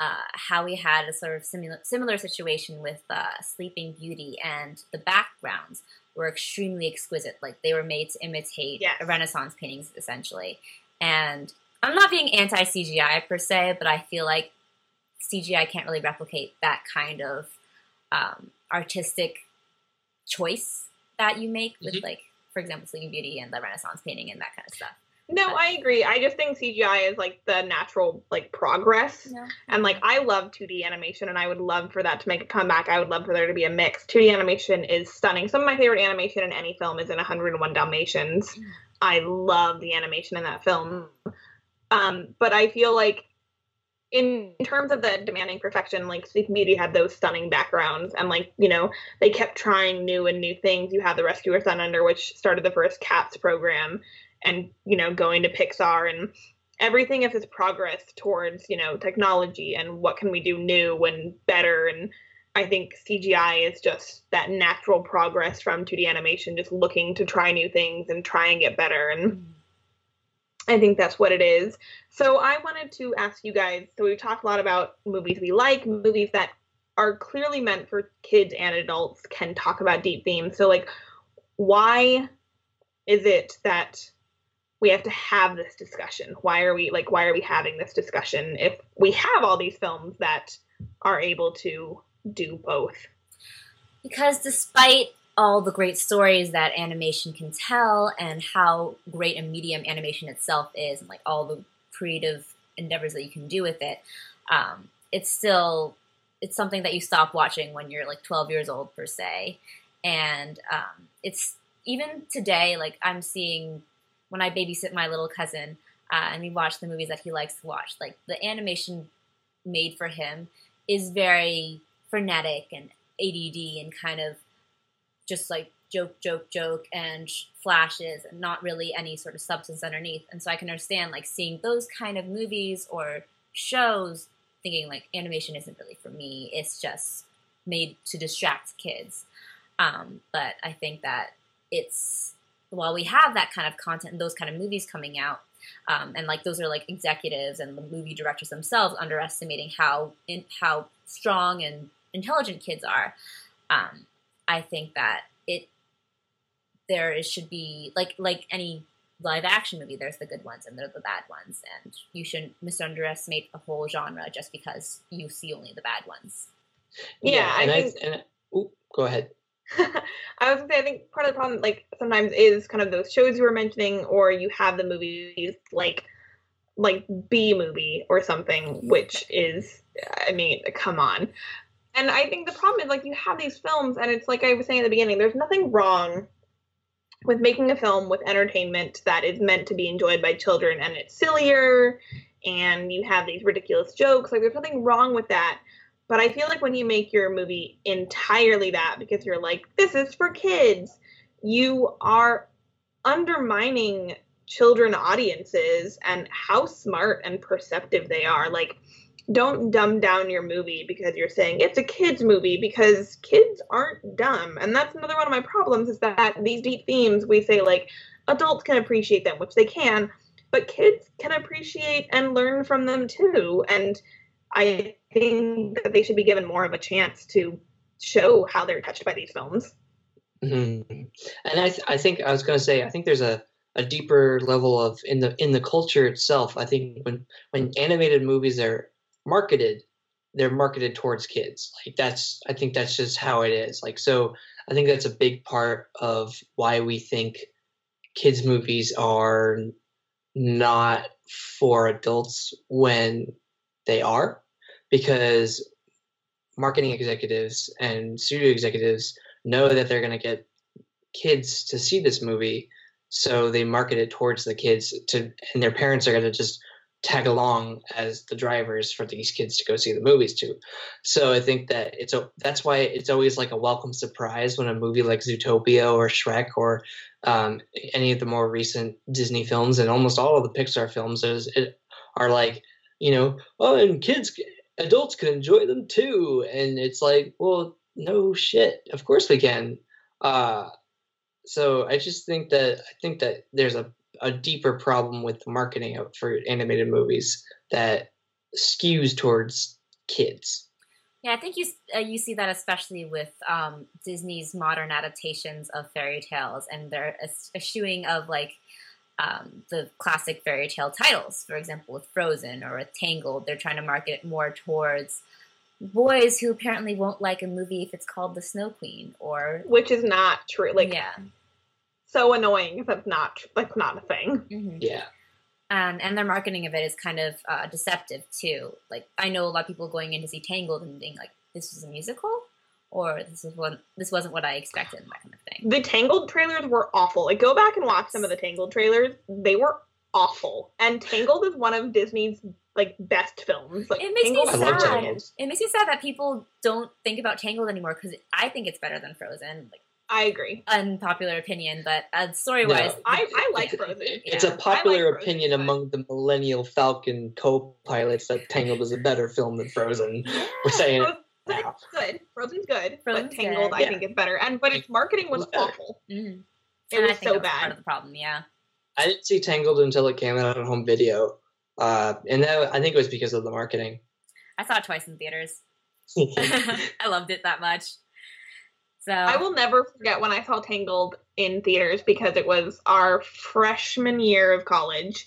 uh, how we had a sort of similar similar situation with uh, Sleeping Beauty, and the backgrounds were extremely exquisite. Like they were made to imitate yes. Renaissance paintings, essentially. And I'm not being anti-C G I per se, but I feel like C G I can't really replicate that kind of um, artistic choice that you make with, mm-hmm. like, for example, Sleeping Beauty and the Renaissance painting and that kind of stuff. No, but I agree. I just think C G I is, like, the natural, like, progress. Yeah. And, like, I love two D animation, and I would love for that to make a comeback. I would love for there to be a mix. two D animation is stunning. Some of my favorite animation in any film is in one oh one Dalmatians. Mm. I love the animation in that film. Um, but I feel like, in terms of the demanding perfection, like Sleeping Beauty had those stunning backgrounds, and like, you know, they kept trying new and new things. You have The Rescuers Down Under, which started the first Cats program, and, you know, going to Pixar, and everything is this progress towards, you know, technology and what can we do new and better. And I think C G I is just that natural progress from two D animation, just looking to try new things and try and get better. And I think that's what it is. So I wanted to ask you guys, so we've talked a lot about movies we like, movies that are clearly meant for kids and adults can talk about deep themes. So, like, why is it that we have to have this discussion? Why are we, like, why are we having this discussion if we have all these films that are able to do both? Because despite all the great stories that animation can tell, and how great a medium animation itself is, and like all the creative endeavors that you can do with it, um, it's still it's something that you stop watching when you're like twelve years old per se. And um, it's even today, like I'm seeing when I babysit my little cousin uh, and we watch the movies that he likes to watch, like the animation made for him is very frenetic and A D D and kind of just like joke, joke, joke, and flashes, and not really any sort of substance underneath. And so I can understand, like, seeing those kind of movies or shows thinking like animation isn't really for me. It's just made to distract kids. Um, but I think that it's, while we have that kind of content and those kind of movies coming out, um, and like those are like executives and the movie directors themselves underestimating how in, how strong and intelligent kids are. Um, I think that it there is, should be like like any live action movie. There's the good ones and there's the bad ones, and you shouldn't misunderestimate a whole genre just because you see only the bad ones. Yeah, yeah and I, I think. I, and I, ooh, go ahead. I was gonna say, I think part of the problem, like, sometimes is kind of those shows you were mentioning, or you have the movies like, like B movie or something, which is, I mean, come on. And I think the problem is, like, you have these films, and it's like I was saying at the beginning, there's nothing wrong with making a film with entertainment that is meant to be enjoyed by children, and it's sillier, and you have these ridiculous jokes. Like, there's nothing wrong with that. But I feel like when you make your movie entirely that, because you're like, this is for kids, you are undermining children audiences and how smart and perceptive they are. Like, don't dumb down your movie because you're saying it's a kids movie, because kids aren't dumb. And that's another one of my problems, is that these deep themes, we say like adults can appreciate them, which they can, but kids can appreciate and learn from them too. And I think that they should be given more of a chance to show how they're touched by these films. Mm-hmm. And I, th- I think I was going to say, I think there's a, a deeper level of in the in the culture itself. I think when when animated movies are marketed, they're marketed towards kids. Like that's I think that's just how it is. Like so, I think that's a big part of why we think kids movies are not for adults when they are, because marketing executives and studio executives know that they're going to get kids to see this movie, so they market it towards the kids, to, and their parents are going to just tag along as the drivers for these kids to go see the movies too. So I think that it's a, that's why it's always like a welcome surprise when a movie like Zootopia or Shrek or um, any of the more recent Disney films, and almost all of the Pixar films is, it, are like, you know, oh, and kids, adults can enjoy them too. And it's like, well, no shit. Of course they can. Uh, so I just think that I think that there's a, a deeper problem with the marketing for animated movies that skews towards kids. Yeah, I think you uh, you see that especially with um, Disney's modern adaptations of fairy tales and their eschewing of like, Um, the classic fairy tale titles, for example, with Frozen or with Tangled. They're trying to market it more towards boys who apparently won't like a movie if it's called The Snow Queen, or which is not true. Like, yeah, so annoying if that's not that's not a thing. Mm-hmm. Yeah, and um, and their marketing of it is kind of uh, deceptive too. Like, I know a lot of people going in to see Tangled and being like, "This is a musical." Or this is one. This wasn't what I expected, that kind of thing. The Tangled trailers were awful. Like, go back and watch some of the Tangled trailers. They were awful. And Tangled is one of Disney's like best films. Like, it makes Tangled me sad. It makes me sad that people don't think about Tangled anymore, because I think it's better than Frozen. Like, I agree. Unpopular opinion, but uh, story-wise, no, I, I like Frozen. Yeah. It's a popular like opinion Frozen, among but... the Millennial Falcon co-pilots that Tangled is a better film than Frozen. We're saying. Wow. Good. Frozen's good, Frozen's but Tangled good. I yeah. think is better. And but its marketing was awful. Mm-hmm. It and was I think so that was bad. Part of the problem, yeah. I didn't see Tangled until it came out on home video, uh, and that, I think it was because of the marketing. I saw it twice in theaters. I loved it that much. So I will never forget when I saw Tangled in theaters, because it was our freshman year of college.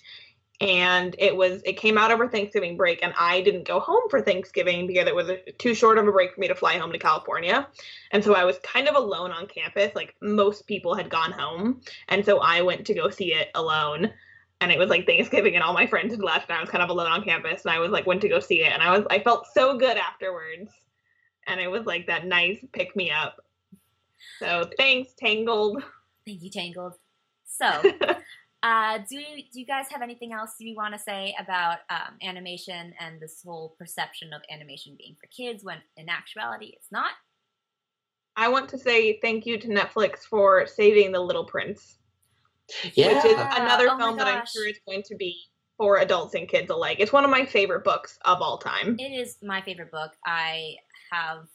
And it was, it came out over Thanksgiving break, and I didn't go home for Thanksgiving because it was a, too short of a break for me to fly home to California. And so I was kind of alone on campus. Like, most people had gone home. And so I went to go see it alone. And it was like Thanksgiving and all my friends had left, and I was kind of alone on campus. And I was like, went to go see it. And I was, I felt so good afterwards. And it was like that nice pick me up. So thanks, Tangled. Thank you, Tangled. So. Uh, do, do you guys have anything else you want to say about um, animation and this whole perception of animation being for kids when in actuality it's not? I want to say thank you to Netflix for saving The Little Prince, yeah. which is another oh film that I'm sure is going to be for adults and kids alike. It's one of my favorite books of all time. It is my favorite book. I have,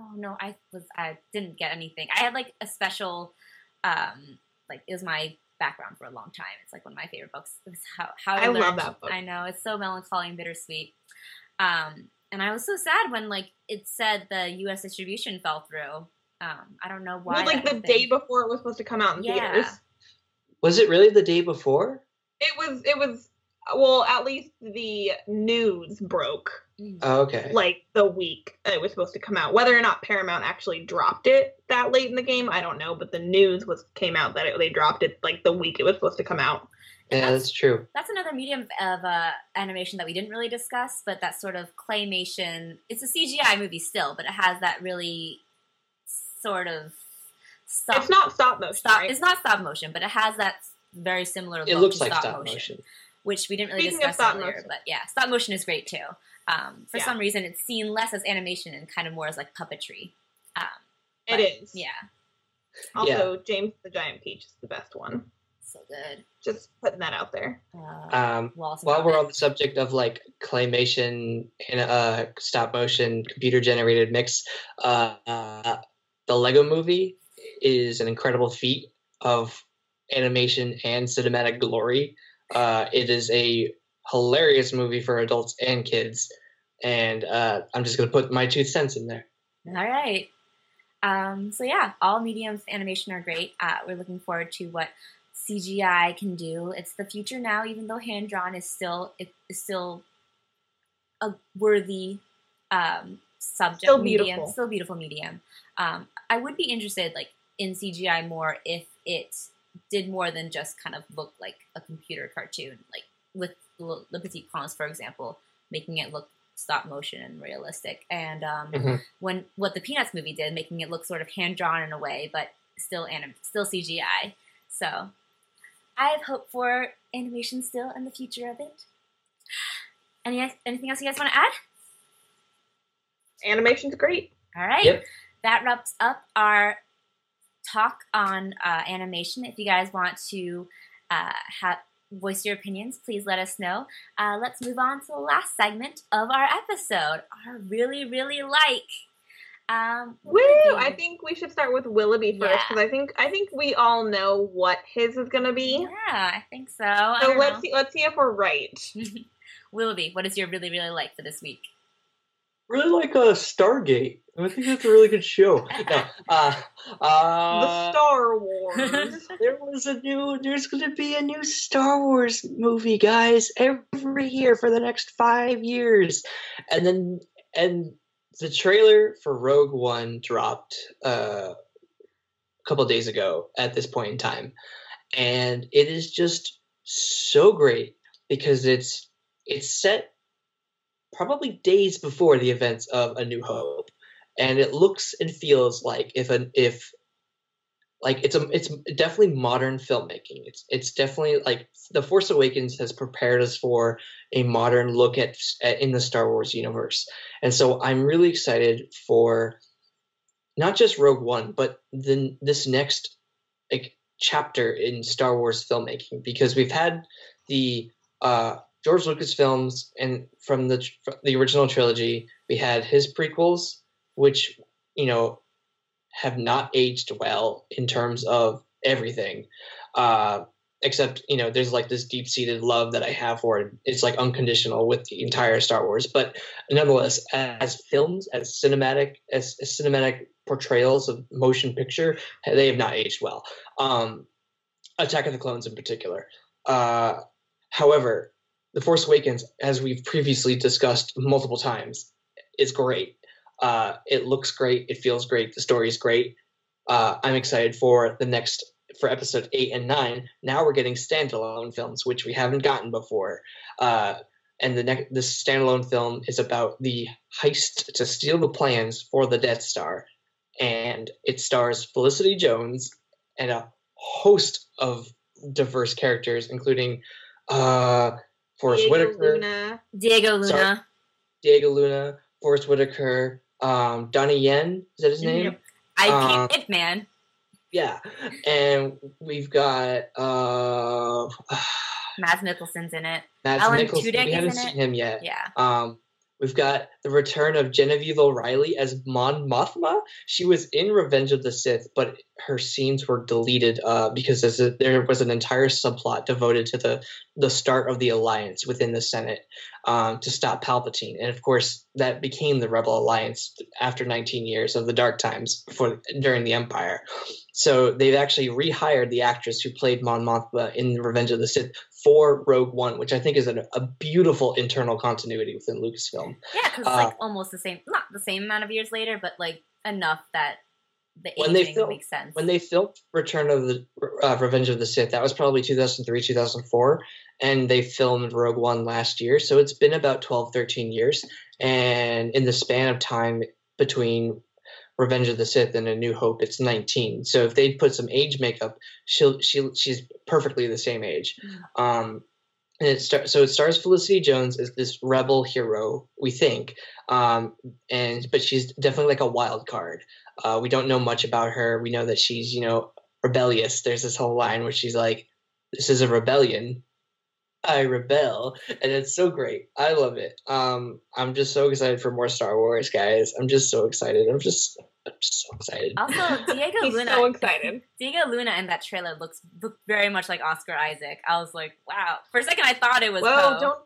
oh no, I was, I didn't get anything. I had like a special, um, like it was my background for a long time. It's like one of my favorite books. It was how, how I, I love that book. I know, it's so melancholy and bittersweet. Um, and I was so sad when like it said the U S distribution fell through. Um, I don't know why. It was like the day before it was supposed to come out in theaters. Was it really the day before? It was, it was, well, at least the news broke. Oh, okay. Like, the week it was supposed to come out. Whether or not Paramount actually dropped it that late in the game, I don't know. But the news was came out that it, they dropped it, like, the week it was supposed to come out. Yeah, that's, that's true. That's another medium of uh, animation that we didn't really discuss, but that sort of claymation. It's a C G I movie still, but it has that really sort of stop. It's not stop motion, stop, right? It's not stop motion, but it has that... very similar look it looks to like stop, stop motion, motion which we didn't really Speaking discuss earlier motion. But yeah, stop motion is great too. Um for yeah. some reason it's seen less as animation and kind of more as like puppetry. Um it is yeah also yeah. James the Giant Peach is the best one. So good, just putting that out there. Uh, um while comments. We're on the subject of like claymation and uh stop motion computer generated mix, uh, uh the Lego Movie is an incredible feat of animation and cinematic glory. Uh, it is a hilarious movie for adults and kids, and uh, I'm just going to put my two cents in there. All right. Um, so yeah, all mediums of animation are great. Uh, we're looking forward to what C G I can do. It's the future now, even though hand drawn is still it is still a worthy um, subject. Still beautiful. Medium, still beautiful medium. Um, I would be interested like in C G I more if it did more than just kind of look like a computer cartoon, like with Le Petit Prince, for example, making it look stop motion and realistic. And um, mm-hmm. when what the Peanuts movie did, making it look sort of hand-drawn in a way, but still anim- still C G I. So I have hope for animation still in the future of it. Any Anything else you guys want to add? Animation's great. All right. Yep. That wraps up our talk on uh, animation. If you guys want to uh, have, voice your opinions, please let us know. Uh, let's move on to the last segment of our episode, our really, really like. Um, Woo! Willoughby. I think we should start with Willoughby first, because yeah. I think I think we all know what his is going to be. Yeah, I think so. I so let's see, let's see if we're right. Willoughby, what is your really, really like for this week? Really like a uh, Stargate. I think that's a really good show. No, uh, uh, the Star Wars. There was a new. There's going to be a new Star Wars movie, guys, every year for the next five years, and then and the trailer for Rogue One dropped uh, a couple of days ago. At this point in time, and it is just so great because it's it's set probably days before the events of A New Hope. And it looks and feels like if an if like it's a it's definitely modern filmmaking. It's it's definitely like The Force Awakens has prepared us for a modern look at, at in the Star Wars universe. And so I'm really excited for not just Rogue One, but then this next like chapter in Star Wars filmmaking, because we've had the uh, George Lucas films, and from the from the original trilogy, we had his prequels, which, you know, have not aged well in terms of everything. Uh, except, you know, there's like this deep-seated love that I have for it. It's like unconditional with the entire Star Wars. But nonetheless, as films, as cinematic, as, as cinematic portrayals of motion picture, they have not aged well. Um, Attack of the Clones in particular. Uh, however, The Force Awakens, as we've previously discussed multiple times, is great. Uh, it looks great. It feels great. The story's great. Uh, I'm excited for the next for episode eight and nine. Now we're getting standalone films, which we haven't gotten before. Uh, and the next this standalone film is about the heist to steal the plans for the Death Star, and it stars Felicity Jones and a host of diverse characters, including uh, Forrest Whitaker, Luna. Diego Luna, sorry, Diego Luna, Forrest Whitaker. Um, Donnie Yen, is that his name? Yep. I um, Ip Man. Yeah, and we've got uh, Mads Mikkelsen's in it. Mads Alan Mikkelsen. Tudyk we haven't is in seen it. him yet. Yeah. Um, we've got the return of Genevieve O'Reilly as Mon Mothma. She was in Revenge of the Sith, but her scenes were deleted uh, because there was an entire subplot devoted to the the start of the alliance within the Senate um, to stop Palpatine. And of course, that became the Rebel Alliance after nineteen years of the Dark Times before, during the Empire. So they've actually rehired the actress who played Mon Mothma in Revenge of the Sith for Rogue One, which I think is an, a beautiful internal continuity within Lucasfilm. Yeah, because uh, like almost the same, not the same amount of years later, but like enough that the aging filmed, makes sense. When they filmed Return of the uh, Revenge of the Sith, that was probably two thousand three, two thousand four, and they filmed Rogue One last year. So it's been about twelve, thirteen years, and in the span of time between Revenge of the Sith and A New Hope, it's nineteen. So if they'd put some age makeup, she'll she she's perfectly the same age. Um, and it star- so it stars Felicity Jones as this rebel hero, we think. Um, and but she's definitely like a wild card. Uh, we don't know much about her. We know that she's, you know, rebellious. There's this whole line where she's like, "This is a rebellion. I rebel," and it's so great. I love it. Um, I'm just so excited for more Star Wars, guys. I'm just so excited. I'm just, I'm just so excited. Also, Diego He's Luna. So excited. Diego Luna in that trailer looks looked very much like Oscar Isaac. I was like, wow. For a second, I thought it was. Whoa! Poe. Don't.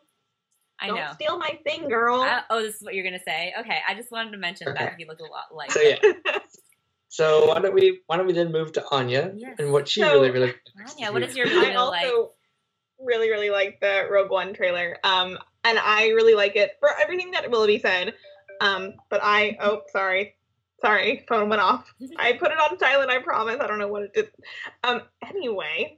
I know. Don't steal my thing, girl. I, oh, this is what you're gonna say. Okay, I just wanted to mention okay. that he looked a lot like. So yeah. so why don't we why don't we then move to Anya yes. and what she so, really really. Anya, what is your video also, like? Really, really like the Rogue One trailer. Um, and I really like it for everything that Willoughby said. Um, but I, oh, sorry. Sorry, phone went off. I put it on silent, I promise. I don't know what it did. Um, anyway,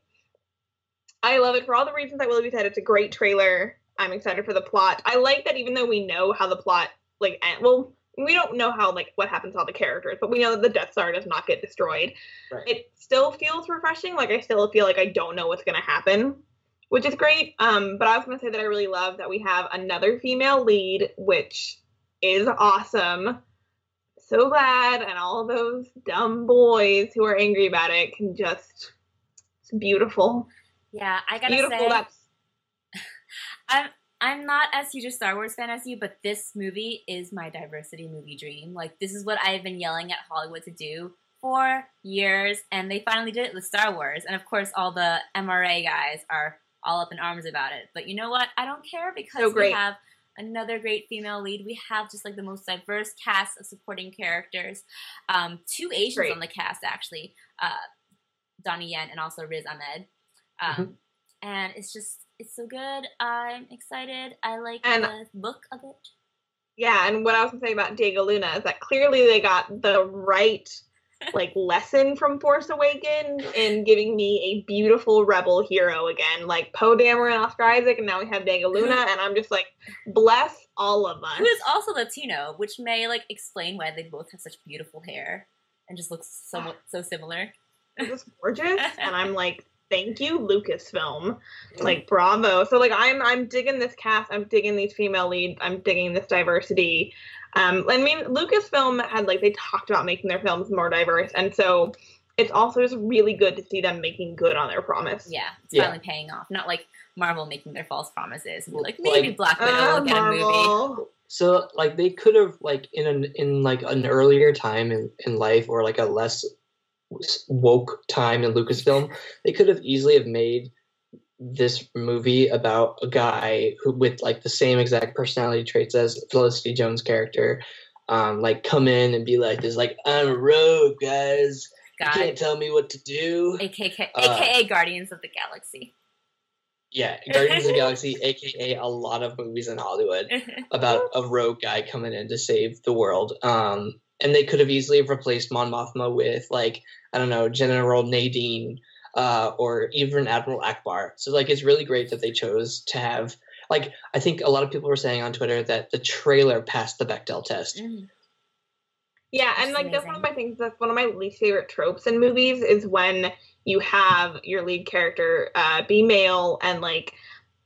I love it for all the reasons that Willoughby said. It's a great trailer. I'm excited for the plot. I like that even though we know how the plot, like, end, well, we don't know how, like, what happens to all the characters, but we know that the Death Star does not get destroyed. Right. It still feels refreshing. Like, I still feel like I don't know what's going to happen, which is great, um, but I was going to say that I really love that we have another female lead, which is awesome. So glad, and all those dumb boys who are angry about it can just, it's beautiful. Yeah, I gotta beautiful, say, that's... I'm, I'm not as huge a Star Wars fan as you, but this movie is my diversity movie dream. Like, this is what I've been yelling at Hollywood to do for years, and they finally did it with Star Wars, and of course all the M R A guys are all up in arms about it. But you know what? I don't care because so we have another great female lead. We have just like the most diverse cast of supporting characters. Um, two Asians great. on the cast, actually. Uh, Donnie Yen and also Riz Ahmed. Um, mm-hmm. And it's just, it's so good. I'm excited. I like and the look of it. Yeah, and what I was going to say about Diego Luna is that clearly they got the right like lesson from Force Awakens in giving me a beautiful rebel hero again, like Poe Dameron and Oscar Isaac, and now we have Diego Luna, and I'm just like, bless all of us. Who is also Latino, which may like explain why they both have such beautiful hair and just looks so so similar. It's just gorgeous, and I'm like, thank you, Lucasfilm, like bravo. So like, I'm I'm digging this cast, I'm digging these female leads, I'm digging this diversity. Um, I mean, Lucasfilm had, like, they talked about making their films more diverse, and so it's also just really good to see them making good on their promise. Yeah, it's yeah. finally paying off. Not like Marvel making their false promises and be like, maybe like, Black Widow uh, will get Marvel. a movie. So, like, they could have, like, in an in like an earlier time in, in life or, like, a less woke time in Lucasfilm, they could have easily have made this movie about a guy who with like the same exact personality traits as Felicity Jones' character, um, like come in and be like, "This like I'm a rogue, guys. God. You can't tell me what to do." A K A, uh, A K A Guardians of the Galaxy. Yeah, Guardians of the Galaxy, A K A a lot of movies in Hollywood about a rogue guy coming in to save the world. Um, and they could have easily replaced Mon Mothma with like I don't know General Nadine. Uh, or even Admiral Akbar. So, like, it's really great that they chose to have, like, I think a lot of people were saying on Twitter that the trailer passed the Bechdel test. Mm. Yeah, that's and, like, amazing. That's one of my things, that's one of my least favorite tropes in movies is when you have your lead character uh, be male and, like,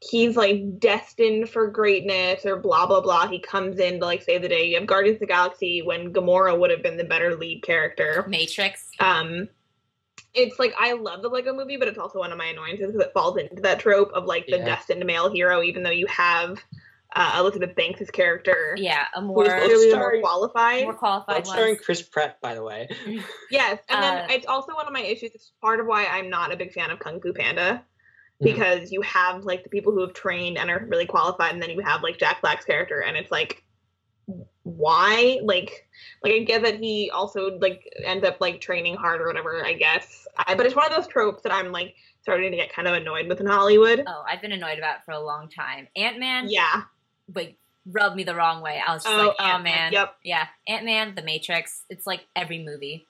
he's, like, destined for greatness or blah, blah, blah. He comes in to, like, save the day. You have Guardians of the Galaxy when Gamora would have been the better lead character. Matrix. Um... it's like, I love the Lego Movie, but it's also one of my annoyances because it falls into that trope of like the yeah. destined male hero, even though you have uh, Elizabeth Banks' character. Yeah, a more, really starring, more qualified. More qualified. Starring Chris Pratt, by the way. Yes, and uh, then it's also one of my issues. It's part of why I'm not a big fan of Kung Fu Panda. Because you have, like, the people who have trained and are really qualified, and then you have, like, Jack Black's character, and it's, like, why? Like, like I get that he also, like, ends up, like, training hard or whatever, I guess. I, but it's one of those tropes that I'm, like, starting to get kind of annoyed with in Hollywood. Oh, I've been annoyed about it for a long time. Ant-Man? Yeah. Like, rubbed me the wrong way. I was just oh, like, Ant-Man. oh, man. Yep. Yeah. Ant-Man, The Matrix. It's, like, every movie.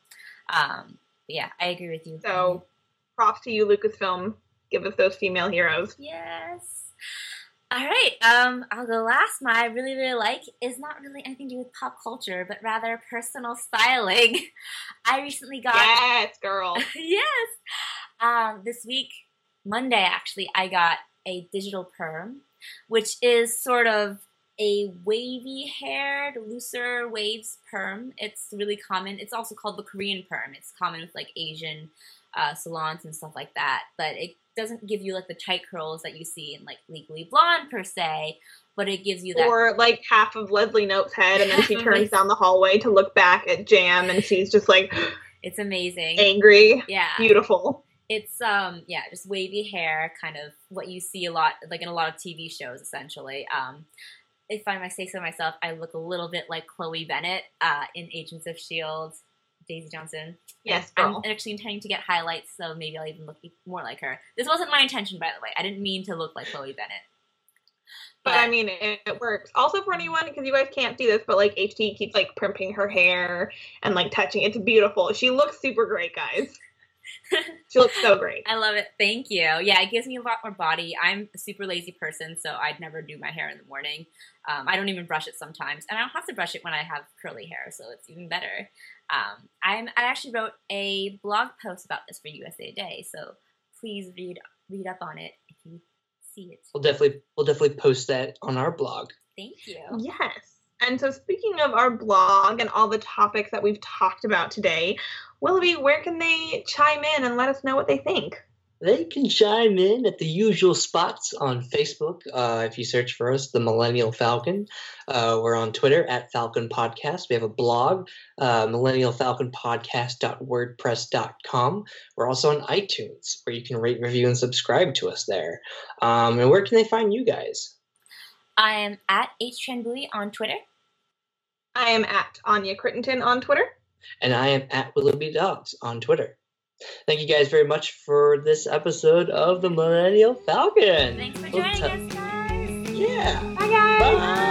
Um, yeah, I agree with you. So, props to you, Lucasfilm. Give us those female heroes. Yes. All right. Um, I'll go last. My I really, really like is not really anything to do with pop culture, but rather personal styling. I recently got... Yes, girl. Yes. Um, this week, Monday, actually, I got a digital perm, which is sort of a wavy-haired, looser waves perm. It's really common. It's also called the Korean perm. It's common with, like, Asian uh, salons and stuff like that, but it doesn't give you like the tight curls that you see in like Legally Blonde per se, but it gives you that. Or like half of Leslie Knope's head, and then she turns down the hallway to look back at Jam, and she's just like, it's amazing, angry, yeah, beautiful. It's um yeah, just wavy hair, kind of what you see a lot like in a lot of T V shows essentially. Um, if I may say so myself, I look a little bit like Chloe Bennett uh, in Agents of S H I E L D. Daisy Johnson. Yes, girl. I'm actually intending to get highlights, so maybe I'll even look more like her. This wasn't my intention, by the way. I didn't mean to look like Chloe Bennett. But, but I mean, it, it works. Also for anyone, because you guys can't see this, but, like, H T keeps, like, primping her hair and, like, touching. It's beautiful. She looks super great, guys. She looks so great. I love it. Thank you. Yeah, it gives me a lot more body. I'm a super lazy person, so I'd never do my hair in the morning. Um, I don't even brush it sometimes. And I don't have to brush it when I have curly hair, so it's even better. Um, I'm, I actually wrote a blog post about this for U S A Today, so please read read up on it if you see it. We'll definitely we'll definitely post that on our blog. Thank you. Yes. And so speaking of our blog and all the topics that we've talked about today, Willoughby, where can they chime in and let us know what they think? They can chime in at the usual spots on Facebook. Uh, if you search for us, The Millennial Falcon. Uh, we're on Twitter at Falcon Podcast. We have a blog, uh, millennial falcon podcast dot wordpress dot com. We're also on iTunes, where you can rate, review, and subscribe to us there. Um, and where can they find you guys? I am at H Tran Bui on Twitter. I am at Anya Crittenton on Twitter. And I am at Willoughby Dobbs on Twitter. Thank you guys very much for this episode of The Millennial Falcon. Thanks for joining we'll t- us, guys. Yeah. Bye, guys. Bye. Bye.